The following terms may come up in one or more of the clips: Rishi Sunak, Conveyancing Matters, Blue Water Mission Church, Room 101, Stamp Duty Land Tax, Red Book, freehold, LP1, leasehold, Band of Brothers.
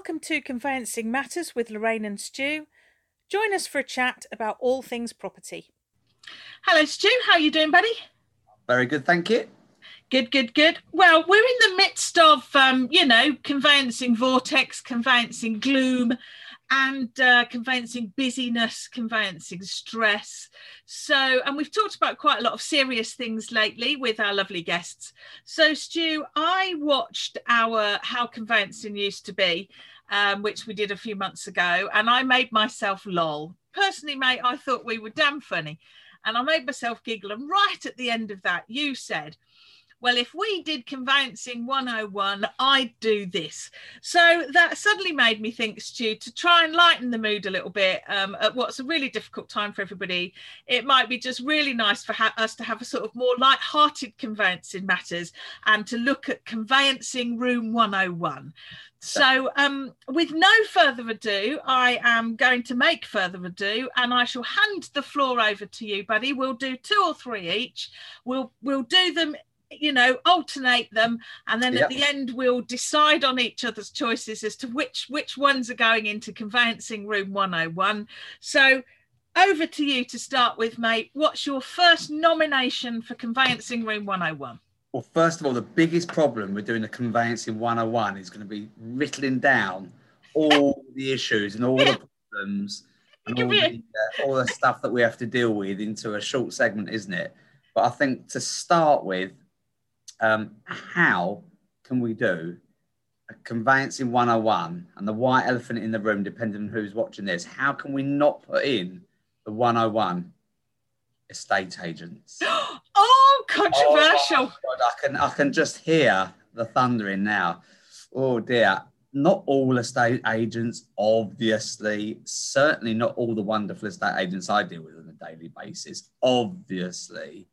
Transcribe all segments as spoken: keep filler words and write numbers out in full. Welcome to Conveyancing Matters with Lorraine and Stu. Join us for a chat about all things property. Hello Stu, how are you doing, buddy? Very good, thank you. Good, good, good. Well, we're in the midst of, um, you know, conveyancing vortex, conveyancing gloom, and uh, conveyancing busyness, conveyancing stress. So, and we've talked about quite a lot of serious things lately with our lovely guests. So, Stu, I watched our How Conveyancing Used to Be, um, which we did a few months ago, and I made myself lol. Personally, mate, I thought we were damn funny, and I made myself giggle. And right at the end of that, you said, well, if we did Conveyancing one oh one, I'd do this. So that suddenly made me think, Stu, to try and lighten the mood a little bit um, at what's a really difficult time for everybody, it might be just really nice for ha- us to have a sort of more light-hearted Conveyancing Matters and to look at Conveyancing Room one oh one. So um, with no further ado, I am going to make further ado, and I shall hand the floor over to you, buddy. We'll do two or three each. We'll, we'll do them, you know, alternate them, and then yep. At the end we'll decide on each other's choices as to which which ones are going into Conveyancing Room one oh one. So over to you to start with, mate. What's your first nomination for Conveyancing Room one oh one? Well, first of all, the biggest problem with doing the Conveyancing one oh one is going to be whittling down all the issues and all the problems and all the, uh, all the stuff that we have to deal with into a short segment, isn't it? But I think to start with, Um, how can we do a Conveyancing one oh one, and the white elephant in the room, depending on who's watching this, how can we not put in the one oh one estate agents? Oh, controversial. Oh, God, I can, I can just hear the thundering now. Oh, dear. Not all estate agents, obviously. Certainly not all the wonderful estate agents I deal with on a daily basis, obviously.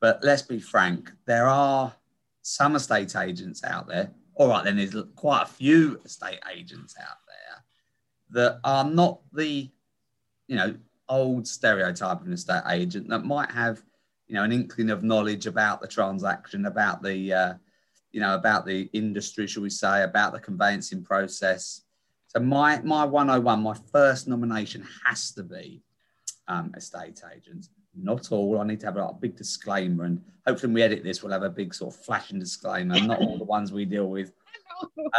But let's be frank, there are some estate agents out there. All right, then there's quite a few estate agents out there that are not the, you know, old stereotype of an estate agent that might have, you know, an inkling of knowledge about the transaction, about the, uh, you know, about the industry, shall we say, about the conveyancing process. So my my one oh one, my first nomination has to be um, estate agents. Not all. I need to have a big disclaimer, and hopefully when we edit this, we'll have a big sort of flashing disclaimer. Not all the ones we deal with,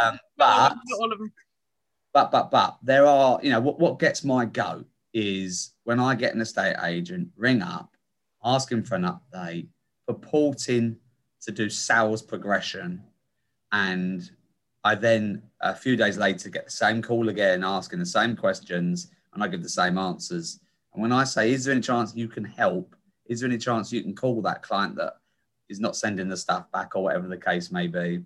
um, but, but, but, but there are, you know, what, what gets my goat is when I get an estate agent, ring up, ask him for an update, purporting to do sales progression, and I then, a few days later, get the same call again, asking the same questions, and I give the same answers. When I say, is there any chance you can help? Is there any chance you can call that client that is not sending the stuff back or whatever the case may be?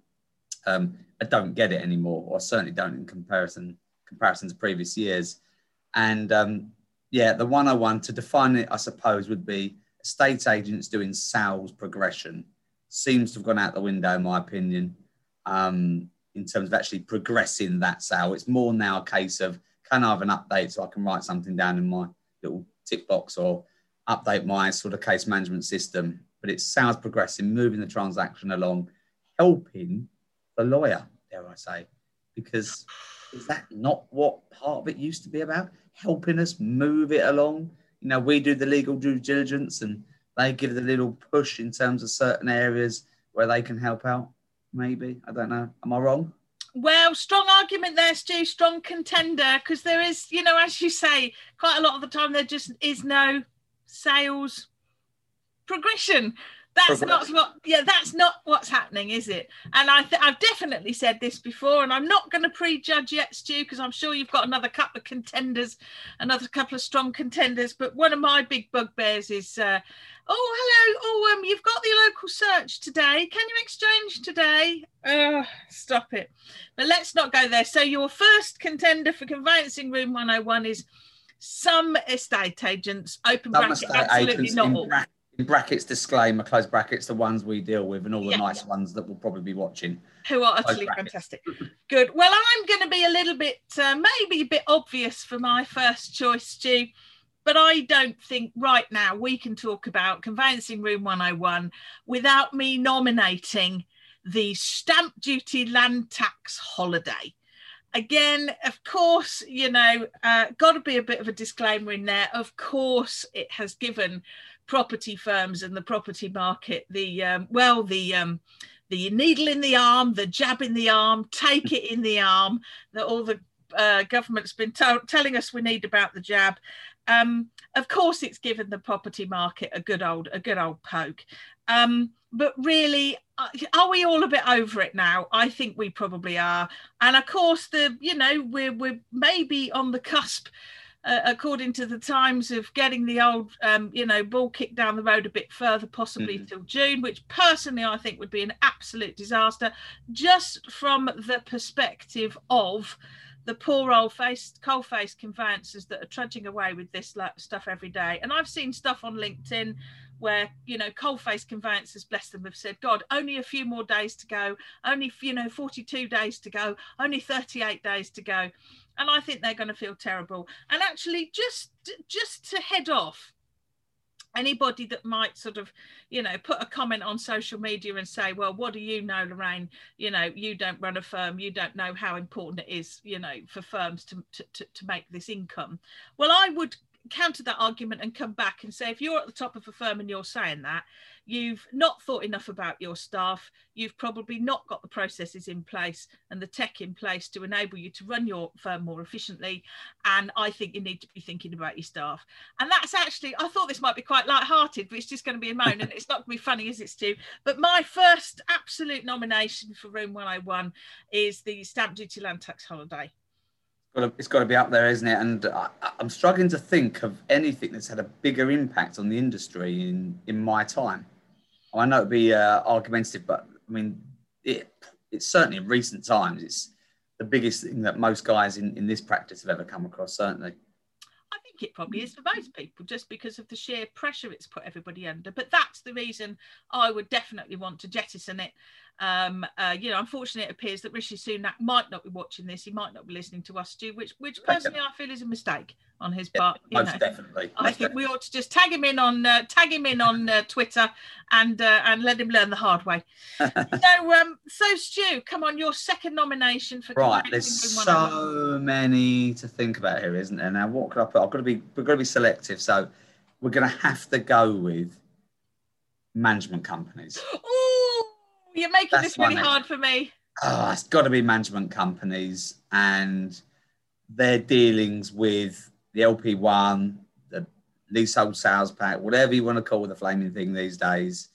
Um, I don't get it anymore, or I certainly don't in comparison comparison to previous years. And um, yeah, the one oh one, to define it, I suppose, would be estate agents doing sales progression. Seems to have gone out the window, in my opinion, um, in terms of actually progressing that sale. It's more now a case of, can I have an update so I can write something down in my little tick box or update my sort of case management system? But it sounds progressive, moving the transaction along, helping the lawyer, dare I say, because is that not what part of it used to be about? Helping us move it along. You know, we do the legal due diligence and they give the little push in terms of certain areas where they can help out, maybe. I don't know. Am I wrong? Well, strong argument there, Stu, strong contender, because there is, you know, as you say, quite a lot of the time there just is no sales progression. That's Progress. not what, yeah, that's not what's happening, is it? And I th- I've definitely said this before, and I'm not going to prejudge yet, Stu, because I'm sure you've got another couple of contenders, another couple of strong contenders. But one of my big bugbears is, uh, oh, hello, oh, um, you've got the local search today. Can you exchange today? Oh, stop it. But let's not go there. So your first contender for Conveyancing Room one oh one is some estate agents, open some bracket, absolutely not all. Bracket. Brackets, disclaimer, close brackets, the ones we deal with, and all the yeah. nice ones that will probably be watching, who are utterly fantastic. Good. Well, I'm going to be a little bit, uh, maybe a bit obvious for my first choice, Stu, but I don't think right now we can talk about Conveyancing Room one oh one without me nominating the Stamp Duty Land Tax holiday. Again, of course, you know, uh, got to be a bit of a disclaimer in there. Of course, it has given property firms and the property market the, um, well, the um, the needle in the arm, the jab in the arm, take it in the arm, that all the uh, government's been to- telling us we need about the jab. Um, of course, it's given the property market a good old, a good old poke. Um, but really, are we all a bit over it now? I think we probably are. And of course, the you know, we're, we're maybe on the cusp, uh, according to the Times, of getting the old, um, you know, ball kicked down the road a bit further, possibly mm-hmm. till June, which personally I think would be an absolute disaster, just from the perspective of the poor old face, coal-faced conveyancers that are trudging away with this stuff every day. And I've seen stuff on LinkedIn where, you know, coal-faced conveyancers, bless them, have said, God, only a few more days to go, only, you know, forty-two days to go, only thirty-eight days to go. And I think they're going to feel terrible. And actually, just just to head off anybody that might sort of, you know, put a comment on social media and say, well, what do you know, Lorraine? You know, you don't run a firm. You don't know how important it is, you know, for firms to, to, to make this income. Well, I would counter that argument and come back and say, if you're at the top of a firm and you're saying that, you've not thought enough about your staff. You've probably not got the processes in place and the tech in place to enable you to run your firm more efficiently. And I think you need to be thinking about your staff. And that's actually, I thought this might be quite lighthearted, but it's just going to be a moan and it's not going to be funny, is it, Stu? But my first absolute nomination for Room one oh one is the Stamp Duty Land Tax holiday. It's got to be up there, isn't it? And I, I'm struggling to think of anything that's had a bigger impact on the industry in, in my time. I know it'd be uh, argumentative, but I mean, it, it's certainly in recent times, it's the biggest thing that most guys in, in this practice have ever come across, certainly. I think it probably is for most people, just because of the sheer pressure it's put everybody under. But that's the reason I would definitely want to jettison it. Um, uh, you know, unfortunately, it appears that Rishi Sunak might not be watching this. He might not be listening to us, Stu, which, which personally I feel is a mistake on his part. Yeah, most know. definitely. Most I think definitely. we ought to just tag him in on uh, tag him in on uh, Twitter and uh, and let him learn the hard way. so, um, so Stu, come on, your second nomination for right. There's so many to think about here, isn't there? Now, what could I put? I've got to be we've got to be selective. So, we're going to have to go with management companies. You're making That's this really one, hard for me. Oh, it's got to be management companies and their dealings with the L P one, the leasehold sales pack, whatever you want to call the flaming thing these days.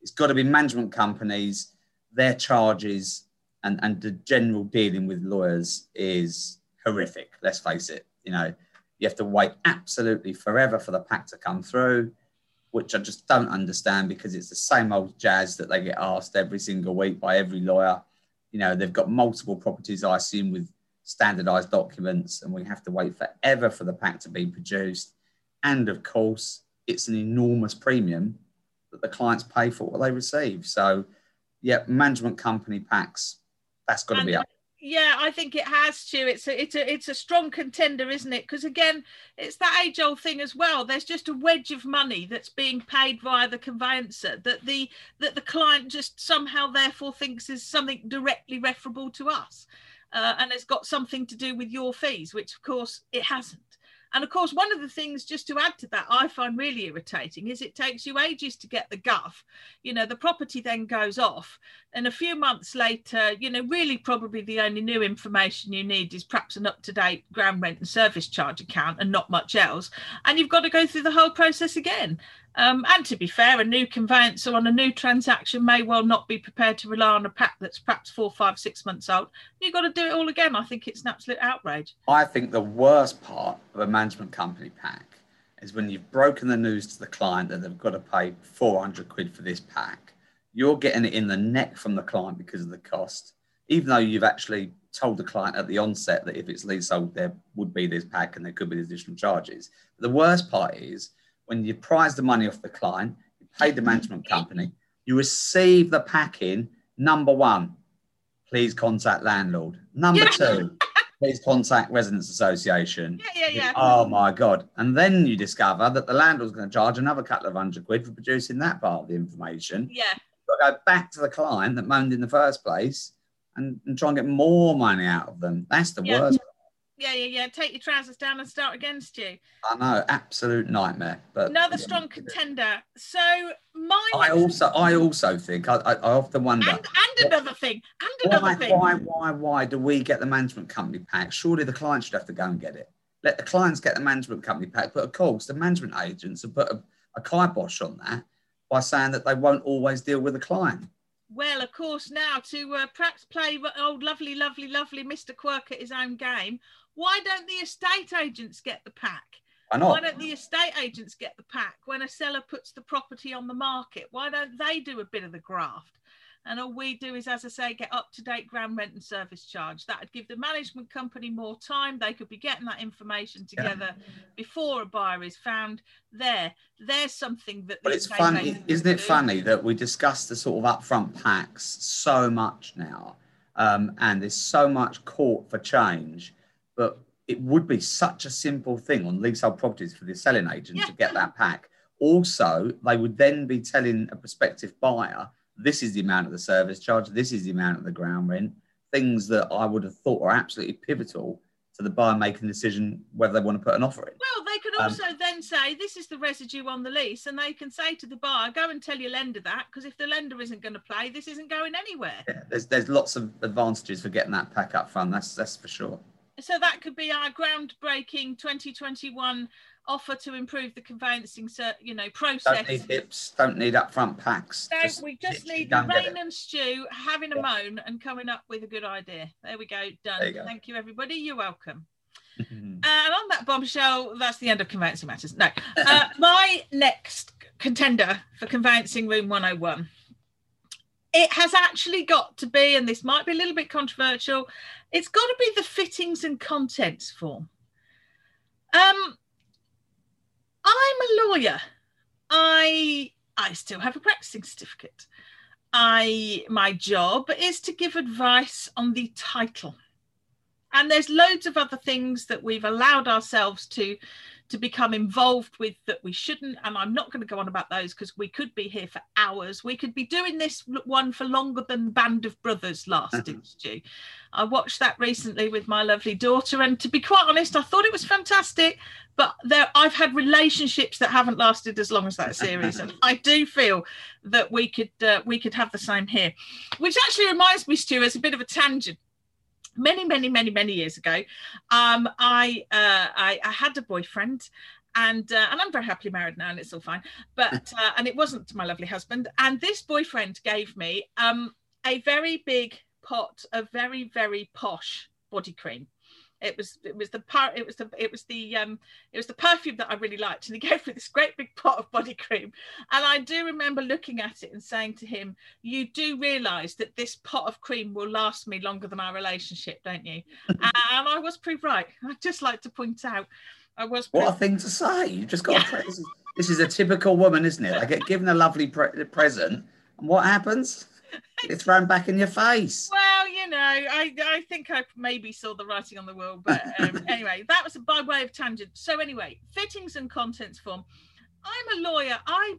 It's got to be management companies, their charges, and, and the general dealing with lawyers is horrific, let's face it. You know, you have to wait absolutely forever for the pack to come through, which I just don't understand because it's the same old jazz that they get asked every single week by every lawyer. You know, they've got multiple properties, I assume, with standardised documents, and we have to wait forever for the pack to be produced. And, of course, it's an enormous premium that the clients pay for what they receive. So, yeah, management company packs, that's got to be up. Yeah, I think it has, Stu. It's a, it's a, it's a strong contender, isn't it? Because, again, it's that age-old thing as well. There's just a wedge of money that's being paid via the conveyancer that the that the client just somehow therefore thinks is something directly referable to us. Uh, and it's got something to do with your fees, which, of course, it hasn't. And, of course, one of the things, just to add to that, I find really irritating is it takes you ages to get the guff. You know, the property then goes off. And a few months later, you know, really probably the only new information you need is perhaps an up-to-date ground rent and service charge account and not much else. And you've got to go through the whole process again. Um, and to be fair, a new conveyancer on a new transaction may well not be prepared to rely on a pack that's perhaps four, five, six months old. You've got to do it all again. I think it's an absolute outrage. I think the worst part of a management company pack is when you've broken the news to the client that they've got to pay four hundred quid for this pack. You're getting it in the neck from the client because of the cost, even though you've actually told the client at the onset that if it's leasehold, there would be this pack and there could be additional charges. But the worst part is, when you prize the money off the client, you pay the management company, you receive the pack in, number one, please contact landlord. Number yeah. two, please contact residents association. Yeah, yeah, yeah. Think, oh, my God. And then you discover that the landlord's going to charge another couple of hundred quid for producing that part of the information. Yeah. You've got to go back to the client that moaned in the first place and, and try and get more money out of them. That's the yeah. worst. Yeah, yeah, yeah. Take your trousers down and start again, Stu. I know, absolute nightmare. But another yeah. strong contender. So my I also, I also think I, I, I often wonder. And, and another what, thing, and another why, thing. Why, why, why do we get the management company pack? Surely the client should have to go and get it. Let the clients get the management company pack. But of course, the management agents have put a, a kibosh on that by saying that they won't always deal with the client. Well, of course, now to uh, perhaps play old lovely, lovely, lovely Mister Quirk at his own game. Why don't the estate agents get the pack? Why not? Why don't the estate agents get the pack when a seller puts the property on the market? Why don't they do a bit of the graft? And all we do is, as I say, get up-to-date ground rent and service charge. That would give the management company more time. They could be getting that information together yeah. before a buyer is found. There, there's something that... But it's funny, isn't it do. funny that we discuss the sort of upfront packs so much now, um, and there's so much court for change, but it would be such a simple thing on leasehold properties for the selling agent yeah. to get that pack. Also, they would then be telling a prospective buyer, this is the amount of the service charge, this is the amount of the ground rent, things that I would have thought are absolutely pivotal to the buyer making the decision whether they want to put an offer in. Well, they could also um, then say, this is the residue on the lease, and they can say to the buyer, go and tell your lender that, because if the lender isn't going to play, this isn't going anywhere. Yeah, there's, there's lots of advantages for getting that pack up front, that's, that's for sure. So that could be our groundbreaking twenty twenty-one offer to improve the conveyancing, you know, process. Don't need hips, don't need upfront packs. So just we just need Rain and Stew having a yeah. moan and coming up with a good idea. There we go, done. You go. Thank you, everybody. You're welcome. And on that bombshell, that's the end of Conveyancing Matters. No, uh, my next contender for Conveyancing Room one oh one. It has actually got to be, and this might be a little bit controversial, it's got to be the fittings and contents form. Um, I'm a lawyer. I I still have a practicing certificate. I my job is to give advice on the title. And there's loads of other things that we've allowed ourselves to, to become involved with that we shouldn't. And I'm not going to go on about those because we could be here for hours. We could be doing this one for longer than Band of Brothers lasted, Stu. I watched that recently with my lovely daughter. And to be quite honest, I thought it was fantastic. But there, I've had relationships that haven't lasted as long as that series. And I do feel that we could, uh, we could have the same here. Which actually reminds me, Stu, as a bit of a tangent. Many, many, many, many years ago, um, I, uh, I I had a boyfriend, and uh, and I'm very happily married now, and it's all fine. But uh, and it wasn't my lovely husband. And this boyfriend gave me um, a very big pot of very, very posh body cream. It was it was the it was the it was the um, it was the perfume that I really liked, and he gave me this great big pot of body cream. And I do remember looking at it and saying to him, "You do realise that this pot of cream will last me longer than our relationship, don't you?" And I was proved right. I'd just like to point out, I was. What a thing to say! You just got yeah. a present. This is a typical woman, isn't it? I get given a lovely pre present, and what happens? It's thrown back in your face. Well, you know, I, I think I maybe saw the writing on the wall. But um, anyway, that was by way of tangent. So anyway, fittings and contents form. I'm a lawyer. I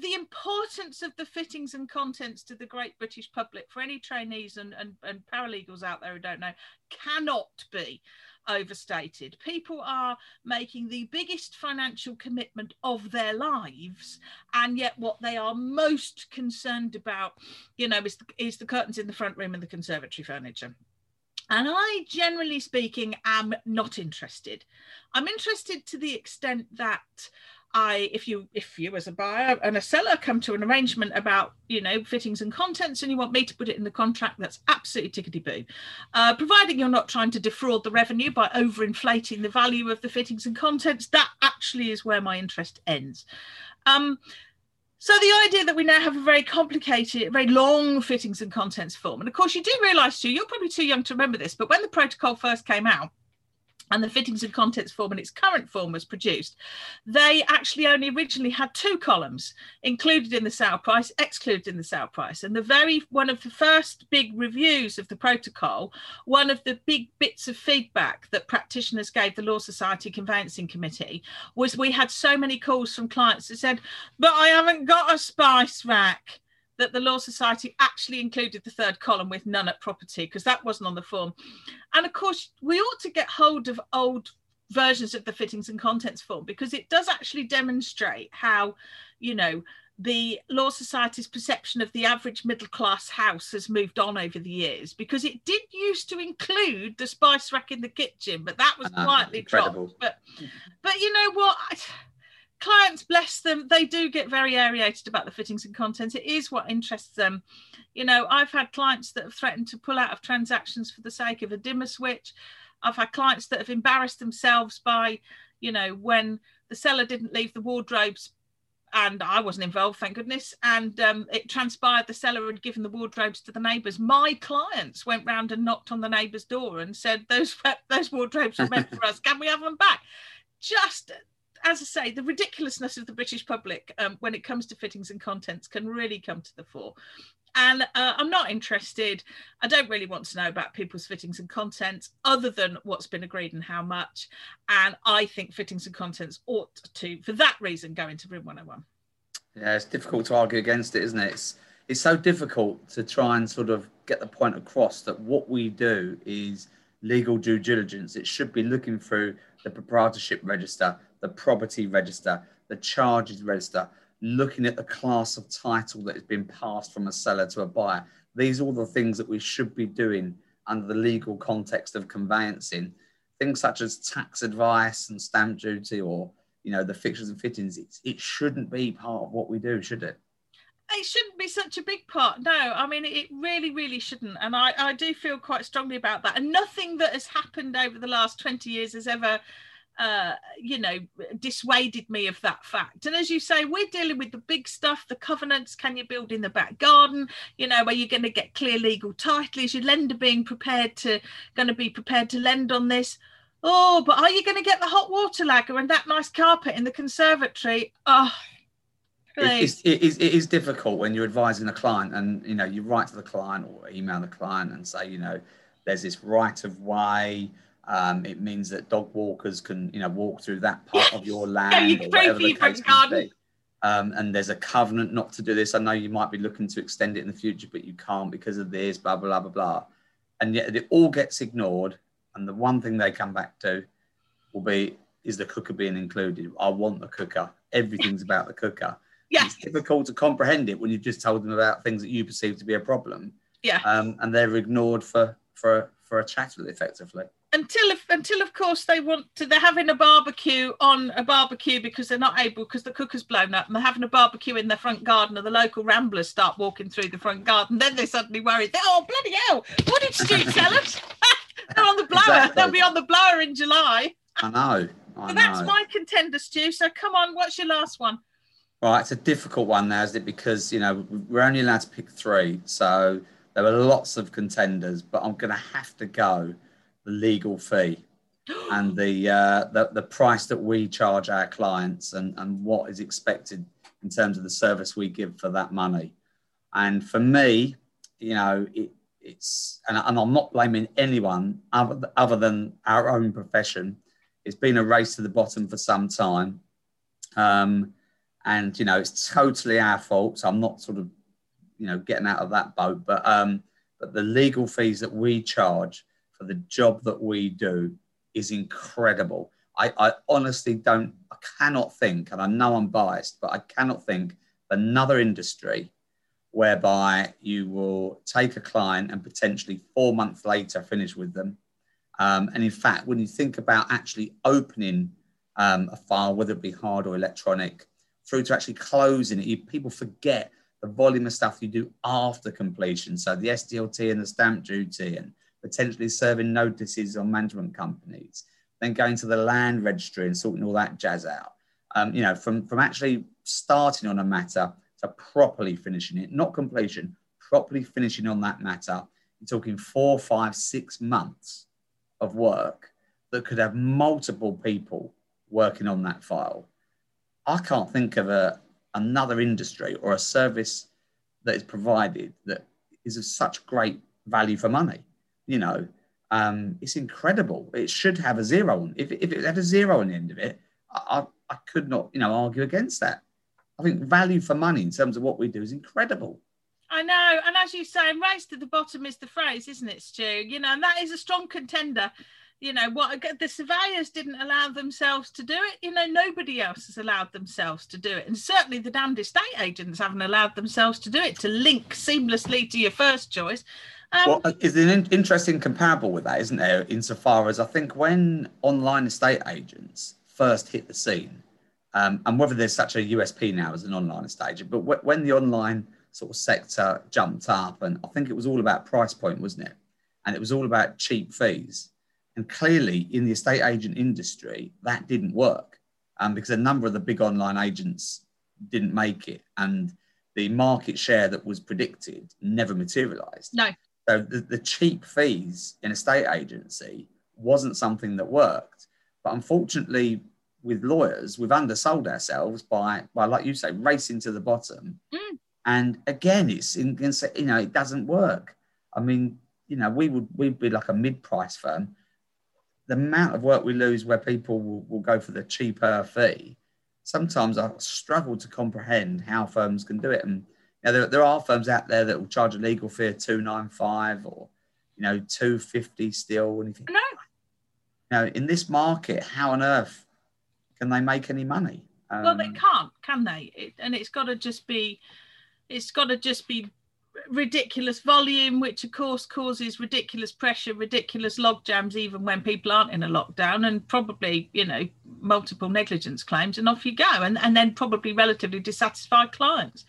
the importance of the fittings and contents to the great British public for any trainees and, and, and paralegals out there who don't know cannot be overstated. People are making the biggest financial commitment of their lives, and yet what they are most concerned about, you know, is the, is the curtains in the front room and the conservatory furniture. And I, generally speaking, am not interested. I'm interested to the extent that I, if you, if you as a buyer and a seller come to an arrangement about, you know, fittings and contents, and you want me to put it in the contract, that's absolutely tickety-boo. Uh, providing you're not trying to defraud the revenue by overinflating the value of the fittings and contents, that actually is where my interest ends. Um, so the idea that we now have a very complicated, very long fittings and contents form, and of course you do realise too, you're probably too young to remember this, but when the protocol first came out, and the fittings and contents form in its current form was produced, they actually only originally had two columns, included in the sale price, excluded in the sale price. And the very, one of the first big reviews of the protocol, one of the big bits of feedback that practitioners gave the Law Society Conveyancing Committee was we had so many calls from clients that said, but I haven't got a spice rack. that the Law Society actually included the third column with none at property, because that wasn't on the form. And of course, we ought to get hold of old versions of the fittings and contents form, because it does actually demonstrate how, you know, the Law Society's perception of the average middle class house has moved on over the years, because it did used to include the spice rack in the kitchen, but that was quietly dropped. But, but you know what? I, clients, bless them, they do get very aerated about the fittings and contents. It is what interests them. You know, I've had clients that have threatened to pull out of transactions for the sake of a dimmer switch. I've had clients that have embarrassed themselves by, you know, when the seller didn't leave the wardrobes, and I wasn't involved, thank goodness, and um, it transpired the seller had given the wardrobes to the neighbours. My clients went round and knocked on the neighbour's door and said, those, those wardrobes were meant for us, can we have them back? Just, as I say, the ridiculousness of the British public um, when it comes to fittings and contents can really come to the fore. And uh, I'm not interested. I don't really want to know about people's fittings and contents other than what's been agreed and how much. And I think fittings and contents ought to, for that reason, go into Room one oh one. Yeah, it's difficult to argue against it, isn't it? It's, it's so difficult to try and sort of get the point across that what we do is legal due diligence. It should be looking through the proprietorship register, the property register, the charges register, looking at the class of title that has been passed from a seller to a buyer. These are all the things that we should be doing under the legal context of conveyancing. Things such as tax advice and stamp duty, or, you know, the fixtures and fittings, it, it shouldn't be part of what we do, should it? It shouldn't be such a big part. No, I mean, it really, really shouldn't. And I, I do feel quite strongly about that. And nothing that has happened over the last twenty years has ever Uh, you know, dissuaded me of that fact. And as you say, we're dealing with the big stuff, the covenants, can you build in the back garden? You know, are you going to get clear legal title? Is your lender being prepared to, going to be prepared to lend on this? Oh, but are you going to get the hot water lagger and that nice carpet in the conservatory? Oh, please. It, it, it, is, it is difficult when you're advising a client and, you know, you write to the client or email the client and say, you know, there's this right of way. Um, it means that dog walkers can, you know, walk through that part of your land, yeah, you or whatever the case may be. Um, and there's a covenant not to do this. I know you might be looking to extend it in the future, but you can't because of this, blah, blah, blah, blah. And yet it all gets ignored. And the one thing they come back to will be, is the cooker being included? I want the cooker. Everything's about the cooker. Yeah. It's difficult to comprehend it when you've just told them about things that you perceive to be a problem. Yeah. Um, and they're ignored for, for, for a chat with it, effectively. Until, if, until of course, they want to, they're having a barbecue on a barbecue because they're not able, because the cooker's blown up, and they're having a barbecue in their front garden, and the local ramblers start walking through the front garden. Then they're suddenly worried. They're, oh, bloody hell, what did Stu tell us? They're on the blower. Exactly. They'll be on the blower in July. I know. I so that's know. my contender, Stu. So come on, what's your last one? Right, it's a difficult one now, isn't it? Because, you know, we're only allowed to pick three. So there were lots of contenders, but I'm going to have to go legal fee and the, uh, the the price that we charge our clients, and, and what is expected in terms of the service we give for that money. And for me, you know, it, it's, and, and I'm not blaming anyone other, other than our own profession. It's been a race to the bottom for some time. Um, and, you know, it's totally our fault. So I'm not sort of, you know, getting out of that boat, but, um, but the legal fees that we charge for the job that we do is incredible. I, I honestly don't, I cannot think, and I know I'm biased, but I cannot think of another industry whereby you will take a client and potentially four months later finish with them. Um, and in fact, when you think about actually opening um, a file, whether it be hard or electronic, through to actually closing it, you, people forget the volume of stuff you do after completion. So the S D L T and the stamp duty, and potentially serving notices on management companies, then going to the land registry and sorting all that jazz out. Um, you know, from, from actually starting on a matter to properly finishing it, not completion, properly finishing on that matter, you're talking four, five, six months of work that could have multiple people working on that file. I can't think of a, another industry or a service that is provided that is of such great value for money. You know, um, it's incredible. It should have a zero on. If, if it had a zero on the end of it, I, I, I could not, you know, argue against that. I think value for money in terms of what we do is incredible. I know. And as you say, raised at the bottom is the phrase, isn't it, Stu? You know, and that is a strong contender. You know, what the surveyors didn't allow themselves to do it. You know, nobody else has allowed themselves to do it. And certainly the damned estate agents haven't allowed themselves to do it, to link seamlessly to your first choice. Um, well, is an in- interesting comparable with that, isn't there, insofar as I think when online estate agents first hit the scene, um, and whether there's such a U S P now as an online estate agent, but w- when the online sort of sector jumped up, and I think it was all about price point, wasn't it? And it was all about cheap fees. And clearly in the estate agent industry, that didn't work um, because a number of the big online agents didn't make it. And the market share that was predicted never materialized. No. So the, the cheap fees in estate agency wasn't something that worked. But unfortunately, with lawyers, we've undersold ourselves by, by like you say, racing to the bottom. Mm. And again, it's in, you know, it doesn't work. I mean, you know, we would we'd be like a mid-price firm. The amount of work we lose where people will, will go for the cheaper fee, sometimes I struggle to comprehend how firms can do it. And you know, there, there are firms out there that will charge a legal fee of two ninety-five or, you know, two fifty still. And you think, no. You know, in this market, how on earth can they make any money? Um, well, they can't, can they? It, and it's got to just be, it's got to just be ridiculous volume, which of course causes ridiculous pressure, ridiculous log jams, even when people aren't in a lockdown, and probably, you know, multiple negligence claims, and off you go, and and then probably relatively dissatisfied clients.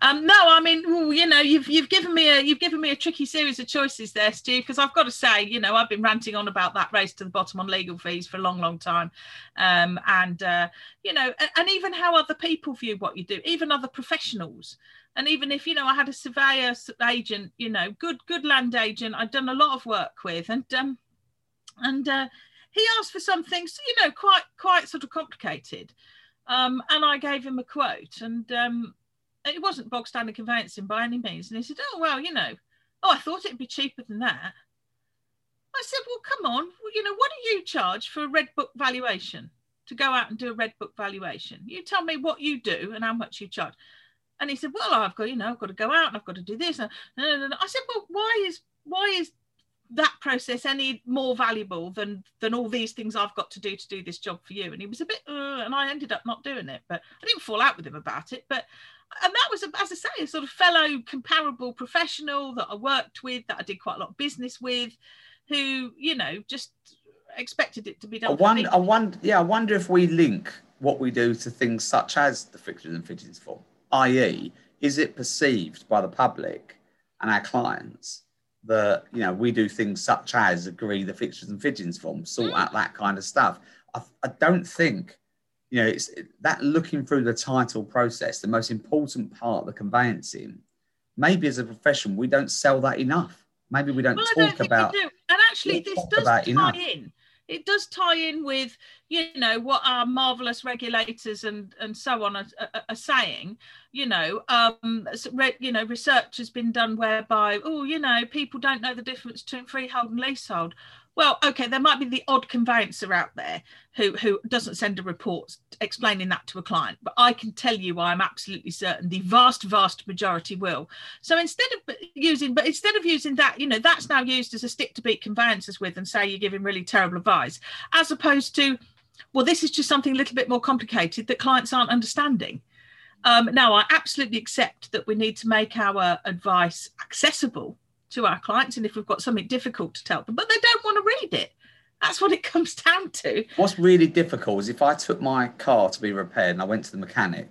Um no, I mean, you know, you've you've given me a you've given me a tricky series of choices there, Stu, because I've got to say, you know, I've been ranting on about that race to the bottom on legal fees for a long long time, um and uh you know, and, and even how other people view what you do, even other professionals. And even if, you know, I had a surveyor agent, you know, good, good land agent I'd done a lot of work with, and um, and uh, he asked for some things, you know, quite, quite sort of complicated. Um, and I gave him a quote, and um, it wasn't bog standard conveyancing by any means. And he said, oh, well, you know, oh, I thought it'd be cheaper than that. I said, well, come on, well, you know, what do you charge for a Red Book valuation, to go out and do a Red Book valuation? You tell me what you do and how much you charge. And he said, well, I've got, you know, I've got to go out and I've got to do this. And I said, well, why is why is that process any more valuable than than all these things I've got to do to do this job for you? And he was a bit, uh, and I ended up not doing it, but I didn't fall out with him about it. But, and that was, as I say, a sort of fellow comparable professional that I worked with, that I did quite a lot of business with, who, you know, just expected it to be done. I wonder, I wonder, yeah, I wonder if we link what we do to things such as the fixtures and fittings form. that is, is it perceived by the public and our clients that, you know, we do things such as agree the fixtures and fittings form, sort out that kind of stuff? I, I don't think, you know, it's that looking through the title process, the most important part of the conveyancing. Maybe as a profession, we don't sell that enough. Maybe we don't well, talk I don't about. Think we do. And actually, this does tie enough. in. It does tie in with, you know, what our marvellous regulators and, and so on are, are, are saying. You know, um, re, you know, research has been done whereby, oh, you know, people don't know the difference between freehold and leasehold. Well, OK, there might be the odd conveyancer out there who, who doesn't send a report explaining that to a client. But I can tell you, I'm absolutely certain the vast, vast majority will. So instead of using but instead of using that, you know, that's now used as a stick to beat conveyancers with and say you're giving really terrible advice, as opposed to, well, this is just something a little bit more complicated that clients aren't understanding. Um, now, I absolutely accept that we need to make our advice accessible to our clients, and if we've got something difficult to tell them, but they don't want to read it. That's what it comes down to. What's really difficult is if I took my car to be repaired and I went to the mechanic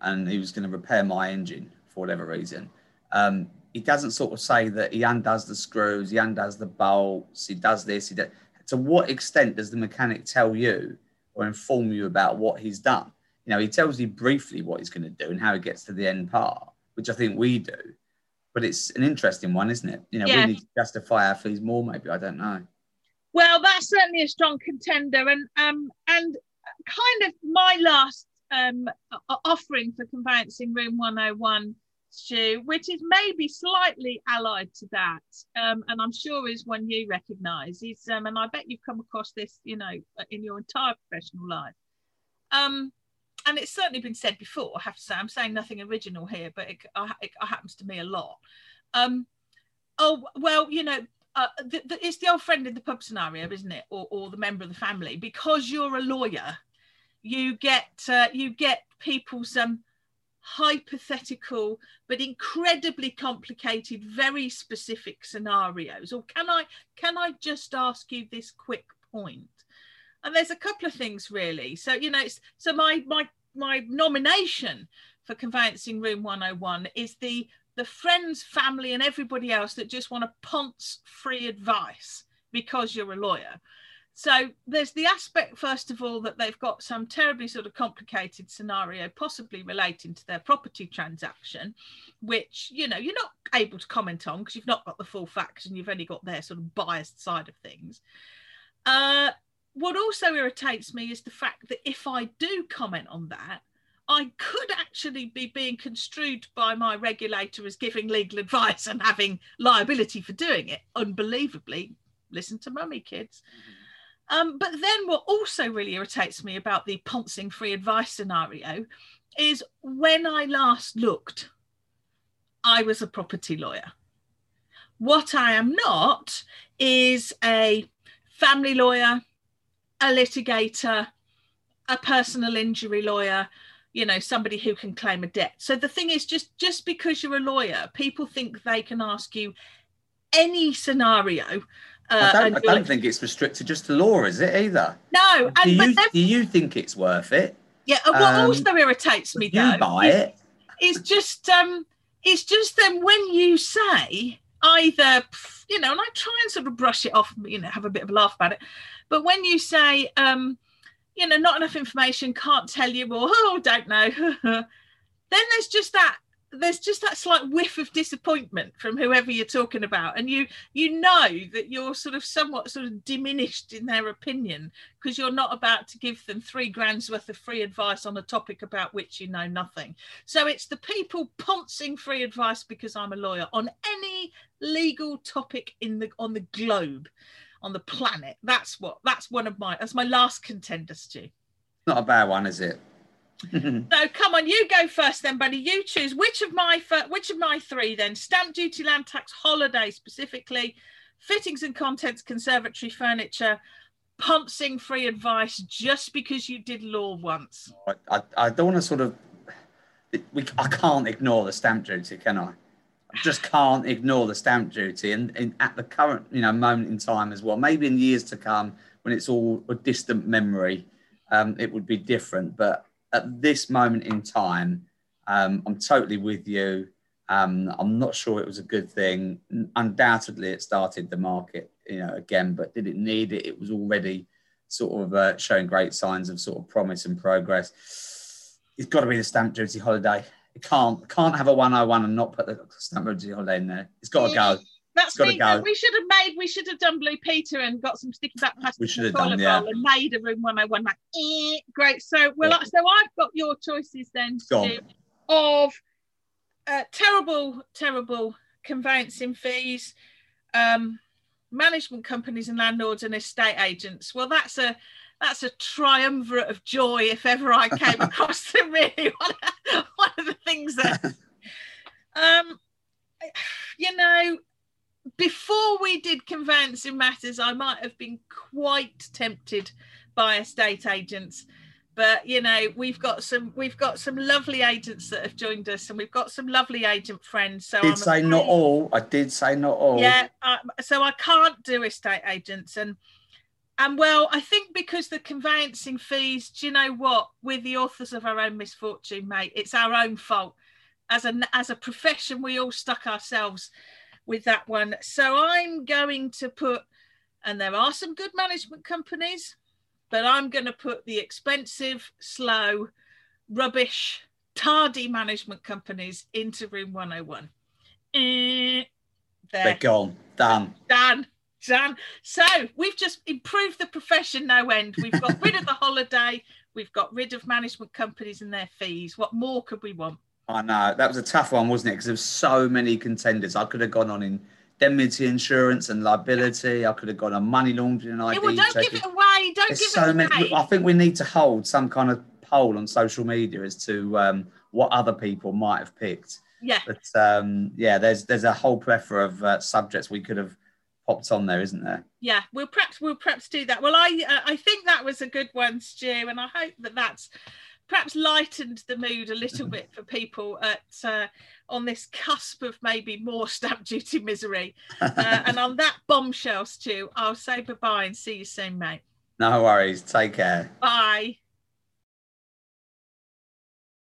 and he was going to repair my engine for whatever reason, um, he doesn't sort of say that he undoes the screws, he undoes the bolts, he does this, he does... To what extent does the mechanic tell you or inform you about what he's done? You know, he tells you briefly what he's going to do and how he gets to the end part, which I think we do. But it's an interesting one, isn't it? You know, yeah. We need to justify our fees more, maybe. I don't know. Well, that's certainly a strong contender. And um, and kind of my last um, offering for Conveyancing Room one oh one, Stu, which is maybe slightly allied to that, um, and I'm sure is one you recognise, is, um, and I bet you've come across this, you know, in your entire professional life, um, and it's certainly been said before, I have to say, I'm saying nothing original here, but it, it, it happens to me a lot. Um, oh, well, you know, uh, the, the, it's the old friend in the pub scenario, isn't it? Or, or the member of the family. Because you're a lawyer, you get, uh, you get people's um, hypothetical but incredibly complicated, very specific scenarios. Or can I, can I just ask you this quick point? And there's a couple of things really. So, you know, it's, so my, my, my nomination for Conveyancing Room one oh one is the, the friends, family and everybody else that just want to ponce free advice because you're a lawyer. So there's the aspect, first of all, that they've got some terribly sort of complicated scenario, possibly relating to their property transaction, which, you know, you're not able to comment on because you've not got the full facts and you've only got their sort of biased side of things. Uh, What also irritates me is the fact that if I do comment on that, I could actually be being construed by my regulator as giving legal advice and having liability for doing it. Unbelievably, listen to mummy, kids. Mm-hmm. Um, but then what also really irritates me about the poncing free advice scenario is when I last looked, I was a property lawyer. What I am not is a family lawyer, a litigator, a personal injury lawyer, you know, somebody who can claim a debt. So the thing is, just, just because you're a lawyer, people think they can ask you any scenario. Uh, I don't, I don't think it's restricted just to law, is it, either? No. And, do, you, but do you think it's worth it? Yeah, and what um, also irritates me, though, you buy is, it. It's just, um, it's just then when you say either, you know, and I try and sort of brush it off, you know, have a bit of a laugh about it. But when you say, um, you know, not enough information, can't tell you, or, oh, don't know, then there's just that, there's just that slight whiff of disappointment from whoever you're talking about. And you, you know that you're sort of somewhat sort of diminished in their opinion because you're not about to give them three grand's worth of free advice on a topic about which you know nothing. So it's the people pouncing free advice because I'm a lawyer on any legal topic in the, on the globe, on the planet. That's what, that's one of my, that's my last contender, Stu. Not a bad one, is it? So come on, you go first then, buddy. You choose which of my which of my three then: stamp duty, land tax, holiday specifically, fittings and contents, conservatory furniture, pouncing free advice just because you did law once. I, I don't want to sort of, we, I can't ignore the stamp duty, can I? I just can't ignore the stamp duty, and, and at the current, you know, moment in time as well. Maybe in years to come, when it's all a distant memory, um, it would be different, but at this moment in time, um, I'm totally with you. Um, I'm not sure it was a good thing. Undoubtedly, it started the market, you know, again, but did it need it? It was already sort of uh, showing great signs of sort of promise and progress. It's got to be the stamp duty holiday. It can't can't have a one oh one and not put the stamp duty holiday in there. It's got to go. That's me. Go. We should have made, we should have done Blue Peter and got some sticky back plastic. We should have done, yeah. And made a Room one oh one. Like, eh, great. So, well, yeah. So I've got your choices then, Stu, of uh, terrible, terrible conveyancing fees, um, management companies and landlords and estate agents. Well, that's a that's a triumvirate of joy if ever I came across them. Really, one of, one of the things that, um, you know. Before we did Conveyancing Matters, I might have been quite tempted by estate agents, but you know, we've got some we've got some lovely agents that have joined us, and we've got some lovely agent friends. So I did I'm say afraid, not all. I did say not all. Yeah, I, so I can't do estate agents, and and well, I think because the conveyancing fees, do you know what? We're the authors of our own misfortune, mate. It's our own fault. As a as a profession, we all stuck ourselves with that one. So I'm going to put, and there are some good management companies, but I'm going to put the expensive, slow, rubbish, tardy management companies into Room one oh one. Eh, there. They're gone. Done. Done. Done. So we've just improved the profession no end. We've got rid of the holiday. We've got rid of management companies and their fees. What more could we want? I know, that was a tough one, wasn't it? Because there's so many contenders. I could have gone on indemnity insurance and liability. I could have gone on money laundering and I D. Yeah, well, don't give it away. Don't give it away. There's so many. I think we need to hold some kind of poll on social media as to um, what other people might have picked. Yeah. But um, yeah, there's there's a whole plethora of uh, subjects we could have popped on there, isn't there? Yeah, we'll perhaps we'll perhaps do that. Well, I uh, I think that was a good one, Stu, and I hope that that's perhaps lightened the mood a little bit for people at uh, on this cusp of maybe more stamp duty misery. Uh, and on that bombshell, Stu, I'll say bye-bye and see you soon, mate. No worries. Take care. Bye.